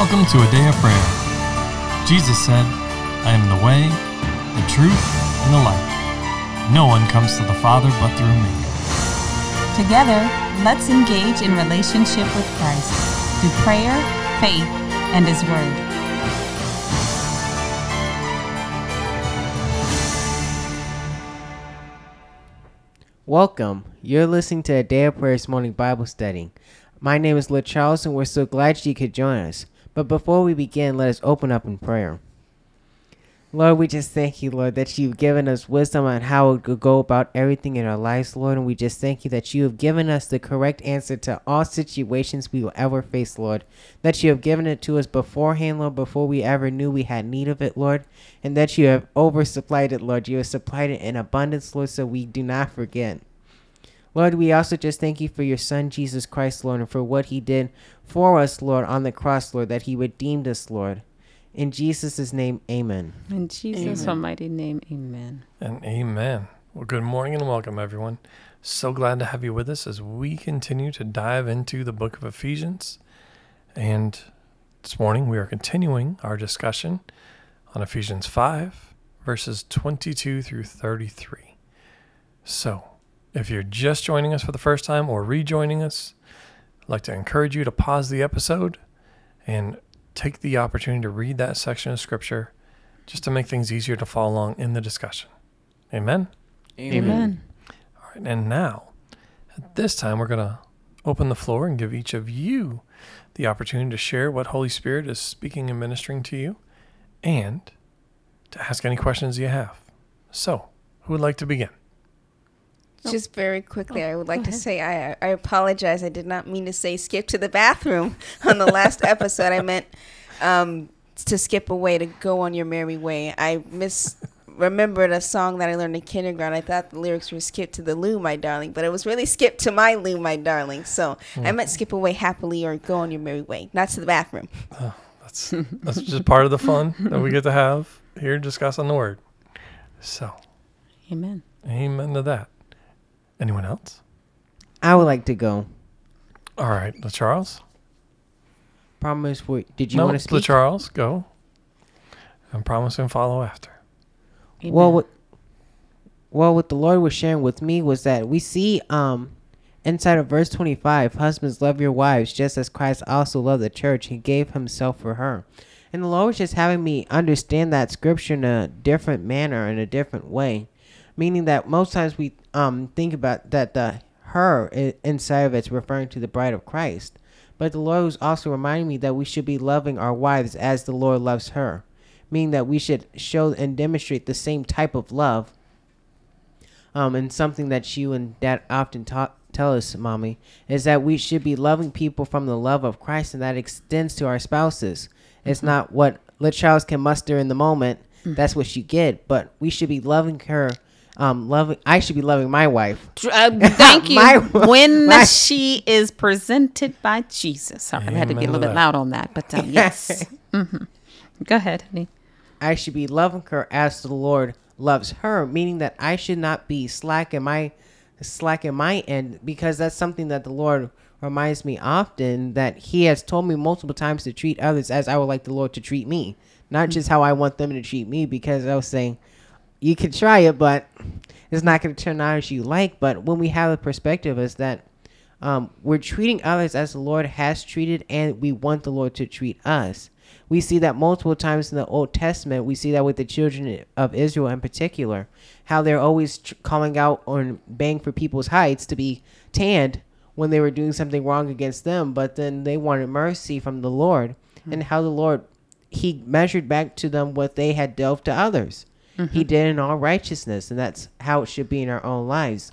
Welcome to A Day of Prayer. Jesus said, I am the way, the truth, and the life. No one comes to the Father but through me. Together, let's engage in relationship with Christ through prayer, faith, and His Word. Welcome. You're listening to A Day of Prayer's morning Bible study. My name is Liz Charles, and we're so glad you could join us. But before we begin, let us open up in prayer. Lord, we just thank you, Lord, that you've given us wisdom on how to go about everything in our lives, Lord. And we just thank you that you have given us the correct answer to all situations we will ever face, Lord. That you have given it to us beforehand, Lord, before we ever knew we had need of it, Lord. And that you have oversupplied it, Lord. You have supplied it in abundance, Lord, so we do not forget. Lord, we also just thank you for your Son, Jesus Christ, Lord, and for what he did for us, Lord, on the cross, Lord, that he redeemed us, Lord. In Jesus' name, amen. In Jesus' almighty name, amen. And amen. Well, good morning and welcome, everyone. So glad to have you with us as we continue to dive into the book of Ephesians. And this morning, we are continuing our discussion on Ephesians 5, verses 22 through 33. So, if you're just joining us for the first time or rejoining us, I'd like to encourage you to pause the episode and take the opportunity to read that section of Scripture just to make things easier to follow along in the discussion. Amen? Amen. All right, and now, at this time, we're going to open the floor and give each of you the opportunity to share what Holy Spirit is speaking and ministering to you and to ask any questions you have. So, who would like to begin? Just very quickly, I would like to say I apologize. I did not mean to say skip to the bathroom on the last episode. I meant to skip away, to go on your merry way. I misremembered a song that I learned in kindergarten. I thought the lyrics were skip to the loo, my darling, but it was really skip to my loo, my darling. So I meant skip away happily or go on your merry way, not to the bathroom. Oh, that's just part of the fun that we get to have here discussing the Word. So, amen. Amen to that. Anyone else? I would like to go. All right, Liz Charles. Promise. Did you want to speak? Liz Charles, go. And promise and follow after. Amen. Well, what the Lord was sharing with me was that we see inside of verse 25, husbands, love your wives just as Christ also loved the church. He gave himself for her. And the Lord was just having me understand that scripture in a different manner, in a different way. Meaning that most times we think about that the her inside of it's referring to the bride of Christ. But the Lord was also reminding me that we should be loving our wives as the Lord loves her. Meaning that we should show and demonstrate the same type of love. And something that you and Dad often tell us, Mommy, is that we should be loving people from the love of Christ, and that extends to our spouses. It's not what little Charles can muster in the moment. Mm-hmm. That's what you get. But we should be loving her. I should be loving my wife. Thank you. She is presented by Jesus. Sorry, I had to be a little bit loud on that, but yes. Mm-hmm. Go ahead, honey. I should be loving her as the Lord loves her, meaning that I should not be slack in my end, because that's something that the Lord reminds me often, that He has told me multiple times to treat others as I would like the Lord to treat me, not just how I want them to treat me, because I was saying, you can try it, but it's not going to turn out as you like. But when we have a perspective is that we're treating others as the Lord has treated, and we want the Lord to treat us. We see that multiple times in the Old Testament. We see that with the children of Israel in particular, how they're always calling out on bang for people's hides to be tanned when they were doing something wrong against them. But then they wanted mercy from the Lord, and how the Lord, He measured back to them what they had dealt to others. He did in all righteousness, and that's how it should be in our own lives.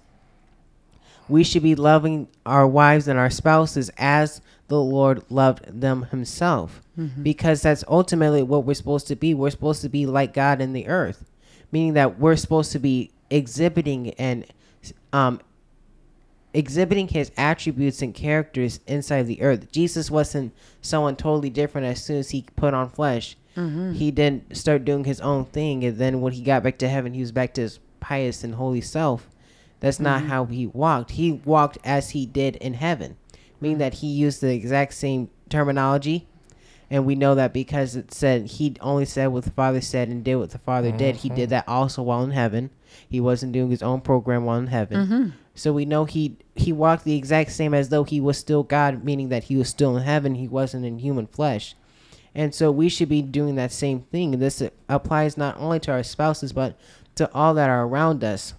We should be loving our wives and our spouses as the Lord loved them Himself, because that's ultimately what we're supposed to be. We're supposed to be like God in the earth, meaning that we're supposed to be exhibiting and exhibiting His attributes and characters inside of the earth. Jesus wasn't someone totally different as soon as He put on flesh. He didn't start doing His own thing, and then when He got back to heaven, He was back to His pious and holy self. That's not how He walked. He walked as He did in heaven, meaning that He used the exact same terminology And we know that because it said he only said what the Father said and did what the Father did. He did that also while in heaven. He wasn't doing his own program while in heaven. Mm-hmm. So we know he walked the exact same as though he was still God, meaning that he was still in heaven. He wasn't in human flesh. And so we should be doing that same thing. And this applies not only to our spouses, but to all that are around us,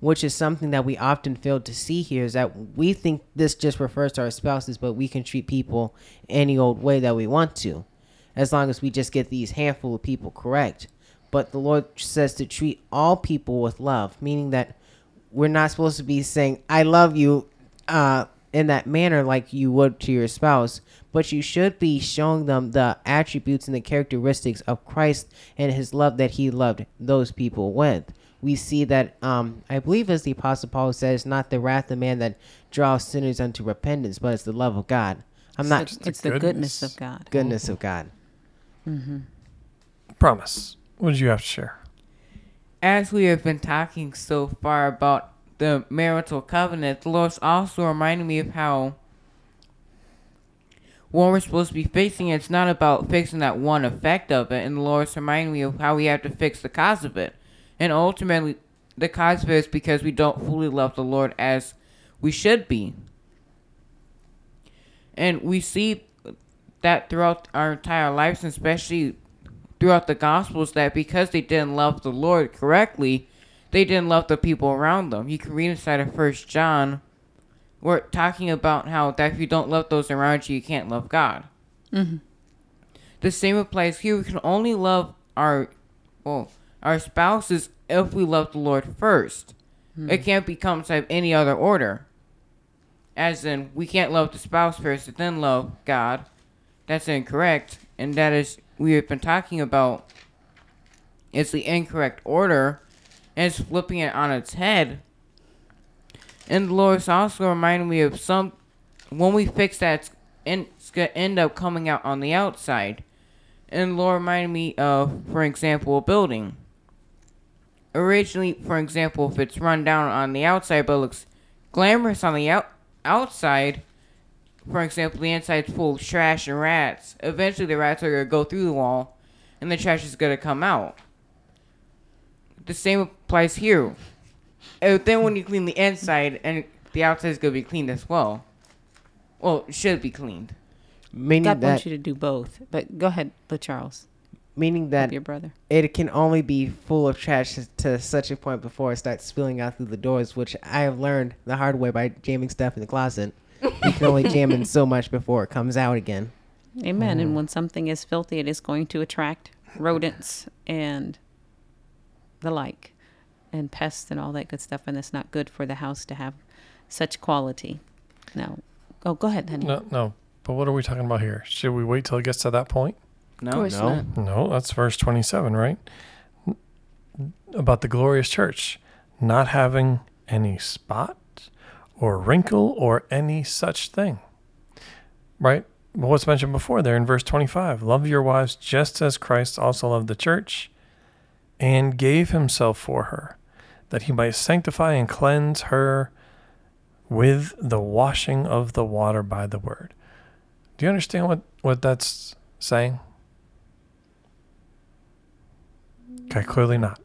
which is something that we often fail to see here, is that we think this just refers to our spouses, but we can treat people any old way that we want to, as long as we just get these handful of people correct. But the Lord says to treat all people with love, meaning that we're not supposed to be saying, I love you in that manner like you would to your spouse, but you should be showing them the attributes and the characteristics of Christ and his love that he loved those people with. We see that, I believe as the Apostle Paul says, not the wrath of man that draws sinners unto repentance, but it's the love of God. It's the goodness of God. Goodness of God. Mm-hmm. Promise. What did you have to share? As we have been talking so far about the marital covenant, the Lord's also reminded me of how what we're supposed to be fixing, it's not about fixing that one effect of it, and the Lord's reminding me of how we have to fix the cause of it. And ultimately, the cause of it is because we don't fully love the Lord as we should be. And we see that throughout our entire lives, and especially throughout the Gospels, that because they didn't love the Lord correctly, they didn't love the people around them. You can read inside of 1 John, we're talking about how that if you don't love those around you, you can't love God. Mm-hmm. The same applies here. We can only love our spouses if we love the Lord first. Mm-hmm. It can't become of any other order. As in, we can't love the spouse first and then love God. That's incorrect. And that is, we have been talking about, it's the incorrect order. And it's flipping it on its head. And the Lord's also reminding me of when we fix that, it's going to end up coming out on the outside. And the Lord reminded me of, for example, a building. Originally, for example, if it's run down on the outside but looks glamorous on the outside, for example, the inside's full of trash and rats. Eventually, the rats are going to go through the wall, and the trash is going to come out. The same applies here. And then when you clean the inside, and the outside is going to be cleaned as well. Well, it should be cleaned. Meaning God wants you to do both. But go ahead, Liz Charles. Meaning that your brother, it can only be full of trash to such a point before it starts spilling out through the doors, which I have learned the hard way by jamming stuff in the closet. You can only jam in so much before it comes out again. Amen. And when something is filthy, it is going to attract rodents and the like, and pests and all that good stuff, and it's not good for the house to have such quality. No. Oh, go ahead, honey. No. But what are we talking about here? Should we wait till it gets to that point? No. No, that's verse 27, right? About the glorious church, not having any spot or wrinkle or any such thing, right? But what's mentioned before there in verse 25, love your wives just as Christ also loved the church and gave himself for her, that he might sanctify and cleanse her with the washing of the water by the word. Do you understand what that's saying? Okay, clearly not.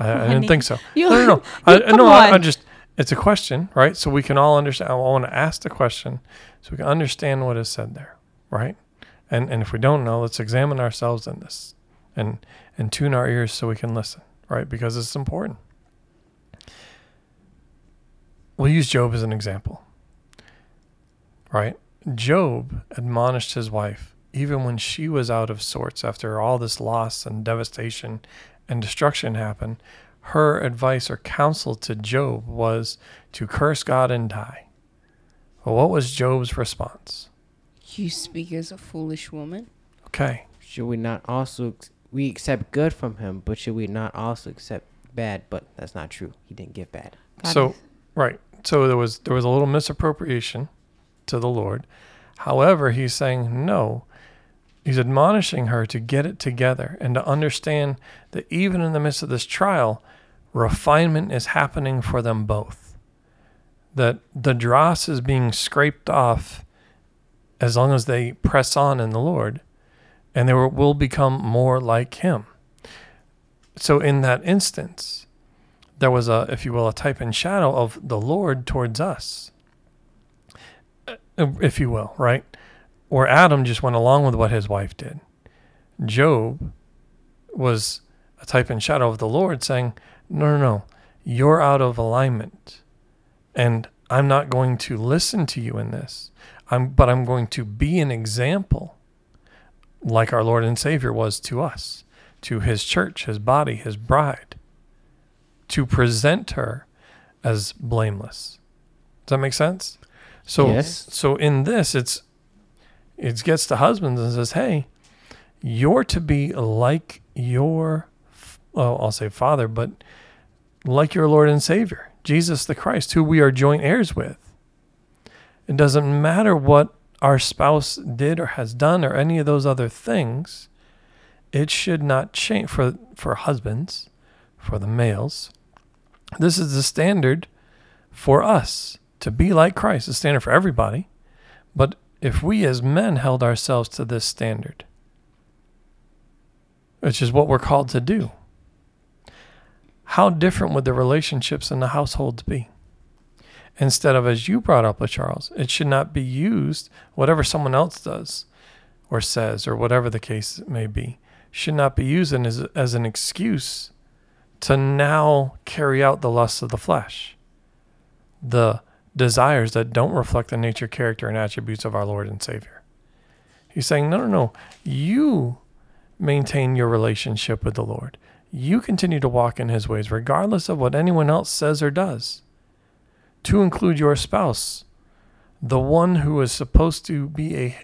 I didn't think so. No. It's a question, right? So we can all understand. I want to ask the question so we can understand what is said there, right? And if we don't know, let's examine ourselves in this and tune our ears so we can listen, right? Because it's important. We'll use Job as an example, right? Job admonished his wife, even when she was out of sorts after all this loss and devastation and destruction happened. Her advice or counsel to Job was to curse God and die. Well, what was Job's response? You speak as a foolish woman. Okay. Should we not also, we accept good from him, but should we not also accept bad? But that's not true. He didn't give bad. So there was a little misappropriation to the Lord. However, he's saying no. He's admonishing her to get it together and to understand that even in the midst of this trial, refinement is happening for them both. That the dross is being scraped off as long as they press on in the Lord, and they will become more like him. So in that instance, there was a, if you will, a type and shadow of the Lord towards us, if you will, right? Or Adam just went along with what his wife did. Job was a type and shadow of the Lord saying, no, you're out of alignment, and I'm not going to listen to you in this, but I'm going to be an example like our Lord and Savior was to us, to his church, his body, his bride, to present her as blameless. Does that make sense? So, yes. So in this, it gets to husbands and says, hey, you're to be like your, I'll say father, but like your Lord and Savior, Jesus the Christ, who we are joint heirs with. It doesn't matter what our spouse did or has done or any of those other things. It should not change for husbands, for the males. This is the standard for us to be like Christ, the standard for everybody. But if we as men held ourselves to this standard, which is what we're called to do, how different would the relationships in the households be? Instead of, as you brought up, Charles, it should not be used, whatever someone else does or says or whatever the case may be, should not be used as an excuse to now carry out the lusts of the flesh, the desires that don't reflect the nature, character, and attributes of our Lord and Savior. He's saying, no, you maintain your relationship with the Lord. You continue to walk in his ways regardless of what anyone else says or does, to include your spouse, the one who was supposed to be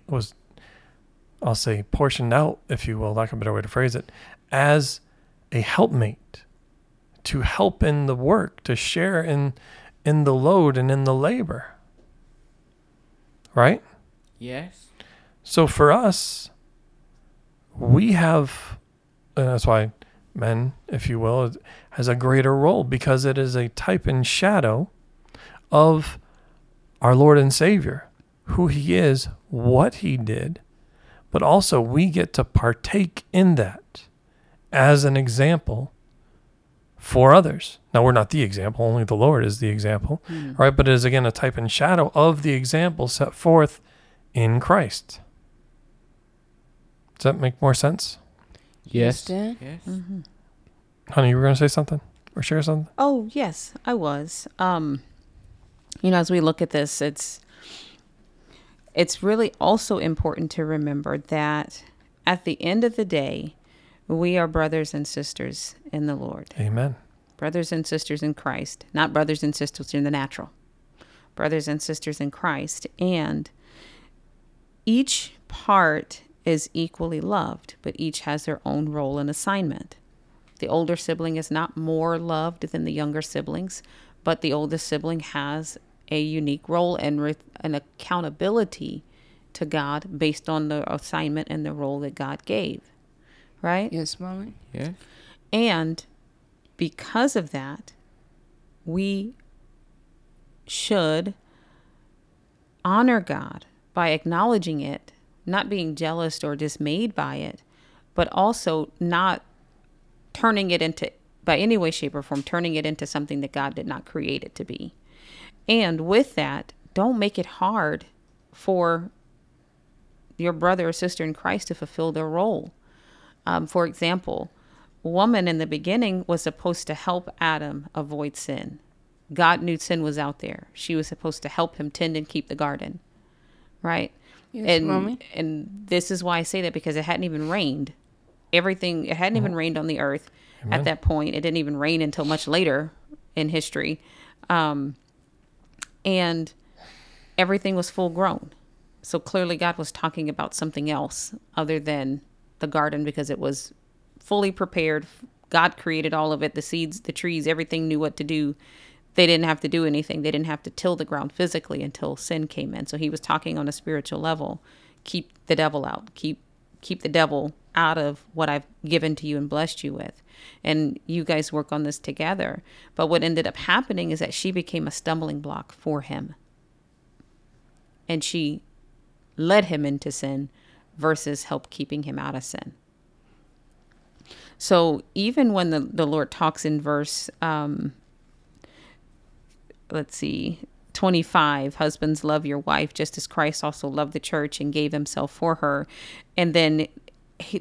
portioned out, if you will, lack of a better way to phrase it, as a helpmate, to help in the work, to share in the load and in the labor. Right? Yes. So for us, we have, and that's why men, if you will, has a greater role, because it is a type and shadow of our Lord and Savior, who he is, what he did, but also we get to partake in that as an example for others. Now, we're not the example, only the Lord is the example, right? But it is, again, a type and shadow of the example set forth in Christ. Does that make more sense? Yes. Yes. Mm-hmm. Honey, you were going to say something or share something? Oh, yes, I was. As we look at this, it's really also important to remember that at the end of the day, we are brothers and sisters in the Lord. Amen. Brothers and sisters in Christ, not brothers and sisters in the natural. Brothers and sisters in Christ, and each part is equally loved, but each has their own role and assignment. The older sibling is not more loved than the younger siblings, but the oldest sibling has a unique role and an accountability to God based on the assignment and the role that God gave, right? Yes, Mommy. Yeah. And because of that, we should honor God by acknowledging it, not being jealous or dismayed by it, but also not turning it into, by any way, shape, or form, turning it into something that God did not create it to be. And with that, don't make it hard for your brother or sister in Christ to fulfill their role. For example, woman in the beginning was supposed to help Adam avoid sin. God knew sin was out there. She was supposed to help him tend and keep the garden, right? Yes, and this is why I say that, because it hadn't even rained. It hadn't even rained on the earth. Amen. At that point. It didn't even rain until much later in history. And everything was full grown. So clearly God was talking about something else other than the garden, because it was fully prepared. God created all of it, the seeds, the trees, everything knew what to do. They didn't have to do anything. They didn't have to till the ground physically until sin came in. So he was talking on a spiritual level. Keep the devil out. Keep the devil out of what I've given to you and blessed you with. And you guys work on this together. But what ended up happening is that she became a stumbling block for him. And she led him into sin versus help keeping him out of sin. So even when the Lord talks in verse, 25, husbands, love your wife just as Christ also loved the church and gave himself for her. And then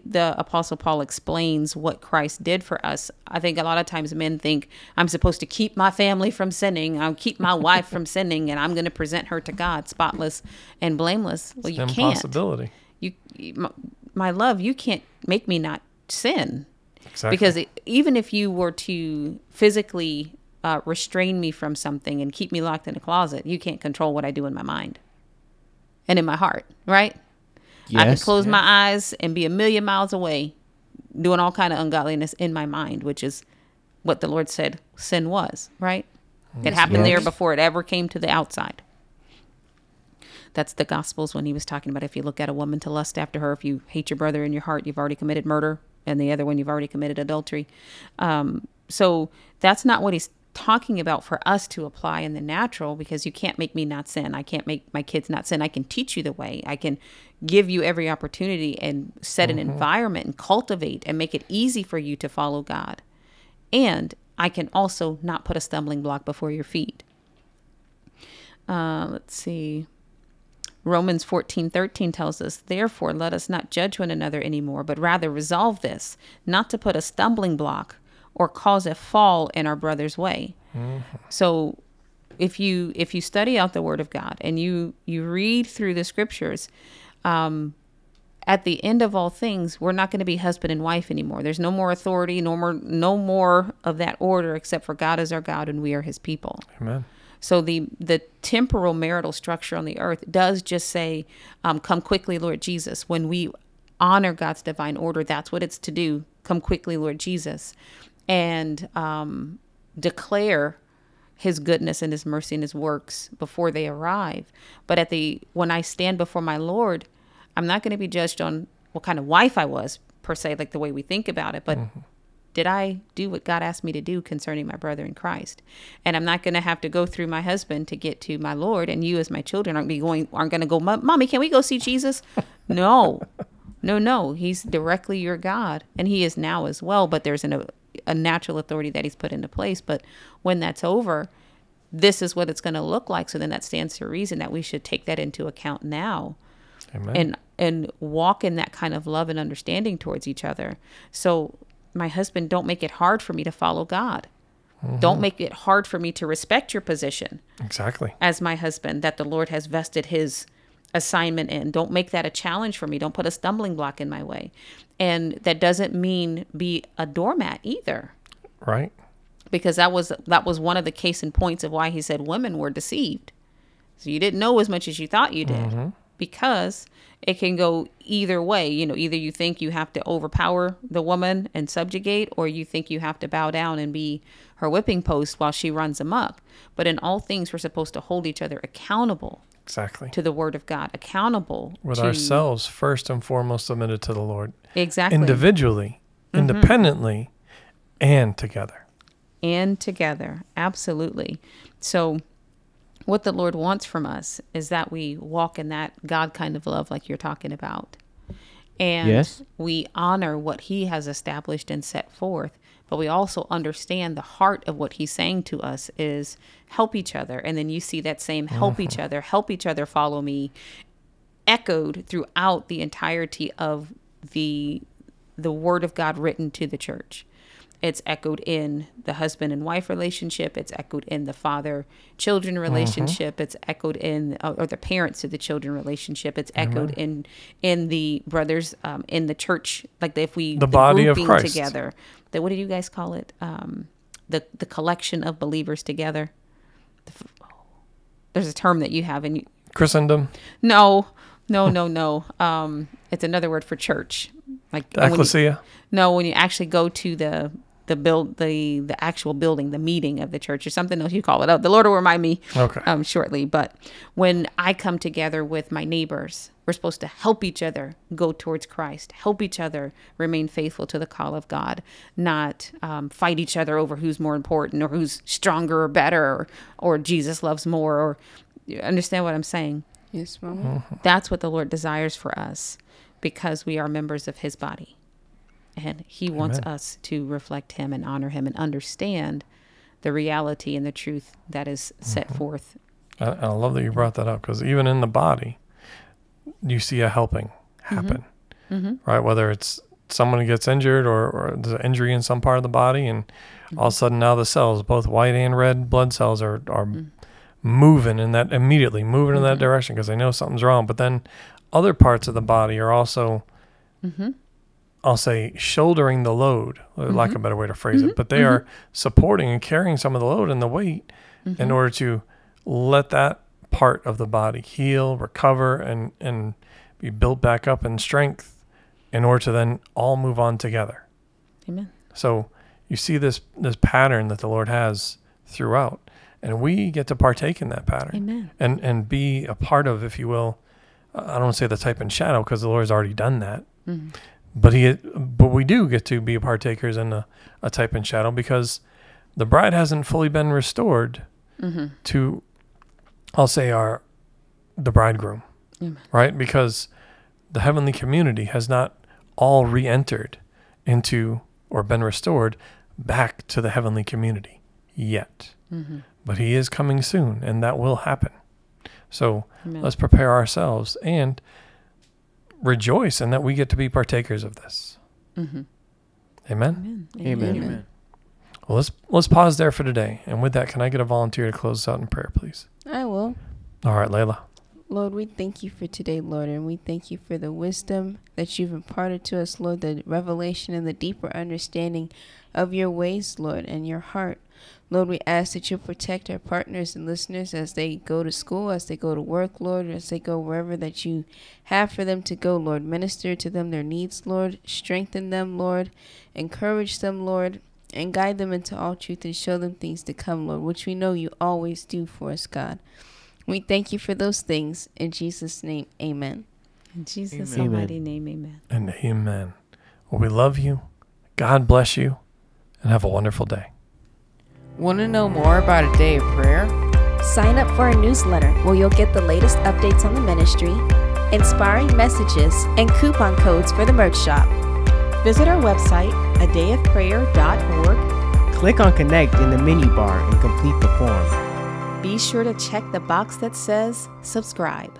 the Apostle Paul explains what Christ did for us. I think a lot of times men think, I'm supposed to keep my family from sinning. I'll keep my wife from sinning, and I'm going to present her to God spotless and blameless. Well, you can't. Impossibility. My love, you can't make me not sin. Exactly. Because even if you were to physically restrain me from something and keep me locked in a closet, you can't control what I do in my mind and in my heart, right? Yes. I can close my eyes and be a million miles away doing all kind of ungodliness in my mind, which is what the Lord said sin was, right? Yes. It happened there before it ever came to the outside. That's the Gospels when he was talking about if you look at a woman to lust after her, if you hate your brother in your heart, you've already committed murder, and the other one, you've already committed adultery. So that's not what he's talking about for us to apply in the natural, because you can't make me not sin. I can't make my kids not sin. I can teach you the way. I can give you every opportunity and set an environment and cultivate and make it easy for you to follow God. And I can also not put a stumbling block before your feet. Let's see. Romans 14:13 tells us, therefore, let us not judge one another anymore, but rather resolve this, not to put a stumbling block or cause a fall in our brother's way. Mm-hmm. So if you study out the Word of God and you read through the scriptures, at the end of all things, we're not going to be husband and wife anymore. There's no more authority, no more of that order, except for God is our God and we are his people. Amen. So the temporal marital structure on the earth does just say, come quickly, Lord Jesus. When we honor God's divine order, that's what it's to do. Come quickly, Lord Jesus. And declare his goodness and his mercy and his works before they arrive. But when I stand before my Lord, I'm not going to be judged on what kind of wife I was, per se, like the way we think about it. But did I do what God asked me to do concerning my brother in Christ? And I'm not going to have to go through my husband to get to my Lord. And you as my children aren't going to go, Mommy, can we go see Jesus? No. He's directly your God. And he is now as well. But there's a natural authority that he's put into place. But when that's over, this is what it's going to look like. So then that stands to reason that we should take that into account now. Amen. And walk in that kind of love and understanding towards each other. So my husband, don't make it hard for me to follow God. Mm-hmm. Don't make it hard for me to respect your position. Exactly. As my husband, that the Lord has vested his assignment in. Don't make that a challenge for me. Don't put a stumbling block in my way. And that doesn't mean be a doormat either. Right. Because that was one of the case in points of why he said women were deceived. So you didn't know as much as you thought you did. Mm-hmm. Because it can go either way. You know, either you think you have to overpower the woman and subjugate, or you think you have to bow down and be her whipping post while she runs amok. But in all things, we're supposed to hold each other accountable. Exactly. To the Word of God, accountable. With ourselves first and foremost submitted to the Lord. Exactly. Individually, independently, and together. And together. Absolutely. So what the Lord wants from us is that we walk in that God kind of love like you're talking about. And we honor what he has established and set forth. But we also understand the heart of what he's saying to us is help each other. And then you see that same help each other, follow me, echoed throughout the entirety of the Word of God written to the church. It's echoed in the husband and wife relationship. It's echoed in the father-children relationship. It's echoed in, or the parents to the children relationship. It's echoed in the brothers, in the church, like if we the body of Christ together. The, what did you guys call it? The collection of believers together. There's a term that you have in Christendom. No. It's another word for church, like ecclesia. When you actually go to the actual building, the meeting of the church, or something else you call it. Oh, the Lord will remind me shortly. But when I come together with my neighbors, we're supposed to help each other go towards Christ, help each other remain faithful to the call of God, not fight each other over who's more important or who's stronger or better or Jesus loves more. Or understand what I'm saying? Yes, Mama. Mm-hmm. That's what the Lord desires for us, because we are members of his body. And he wants us to reflect him and honor him and understand the reality and the truth that is set forth. I love that you brought that up, because even in the body, you see a helping happen, right? Whether it's someone gets injured or there's an injury in some part of the body, and all of a sudden now the cells, both white and red blood cells, are moving in that in that direction because they know something's wrong. But then other parts of the body are also... I'll say shouldering the load, lack of a better way to phrase it, but they are supporting and carrying some of the load and the weight in order to let that part of the body heal, recover, and be built back up in strength in order to then all move on together. Amen. So you see this pattern that the Lord has throughout, and we get to partake in that pattern. Amen. And be a part of, if you will, I don't say the type and shadow, because the Lord's already done that. But we do get to be partakers in a type and shadow, because the bride hasn't fully been restored to, I'll say, the bridegroom, right? Because the heavenly community has not all re-entered into or been restored back to the heavenly community yet. But he is coming soon, and that will happen. So let's prepare ourselves and rejoice in that we get to be partakers of this. Amen? Amen. Well, let's pause there for today. And with that, can I get a volunteer to close us out in prayer, please? I will. All right, Layla. Lord, we thank you for today, Lord, and we thank you for the wisdom that you've imparted to us, Lord, the revelation and the deeper understanding of your ways, Lord, and your heart. Lord, we ask that you protect our partners and listeners as they go to school, as they go to work, Lord, as they go wherever that you have for them to go, Lord. Minister to them their needs, Lord. Strengthen them, Lord. Encourage them, Lord. And guide them into all truth, and show them things to come, Lord, which we know you always do for us, God. We thank you for those things. In Jesus' name, amen. In Jesus' almighty name, amen. And amen. Well, we love you. God bless you. And have a wonderful day. Want to know more about A Day of Prayer? Sign up for our newsletter, where you'll get the latest updates on the ministry, inspiring messages, and coupon codes for the merch shop. Visit our website, adayofprayer.org. Click on Connect in the menu bar and complete the form. Be sure to check the box that says subscribe.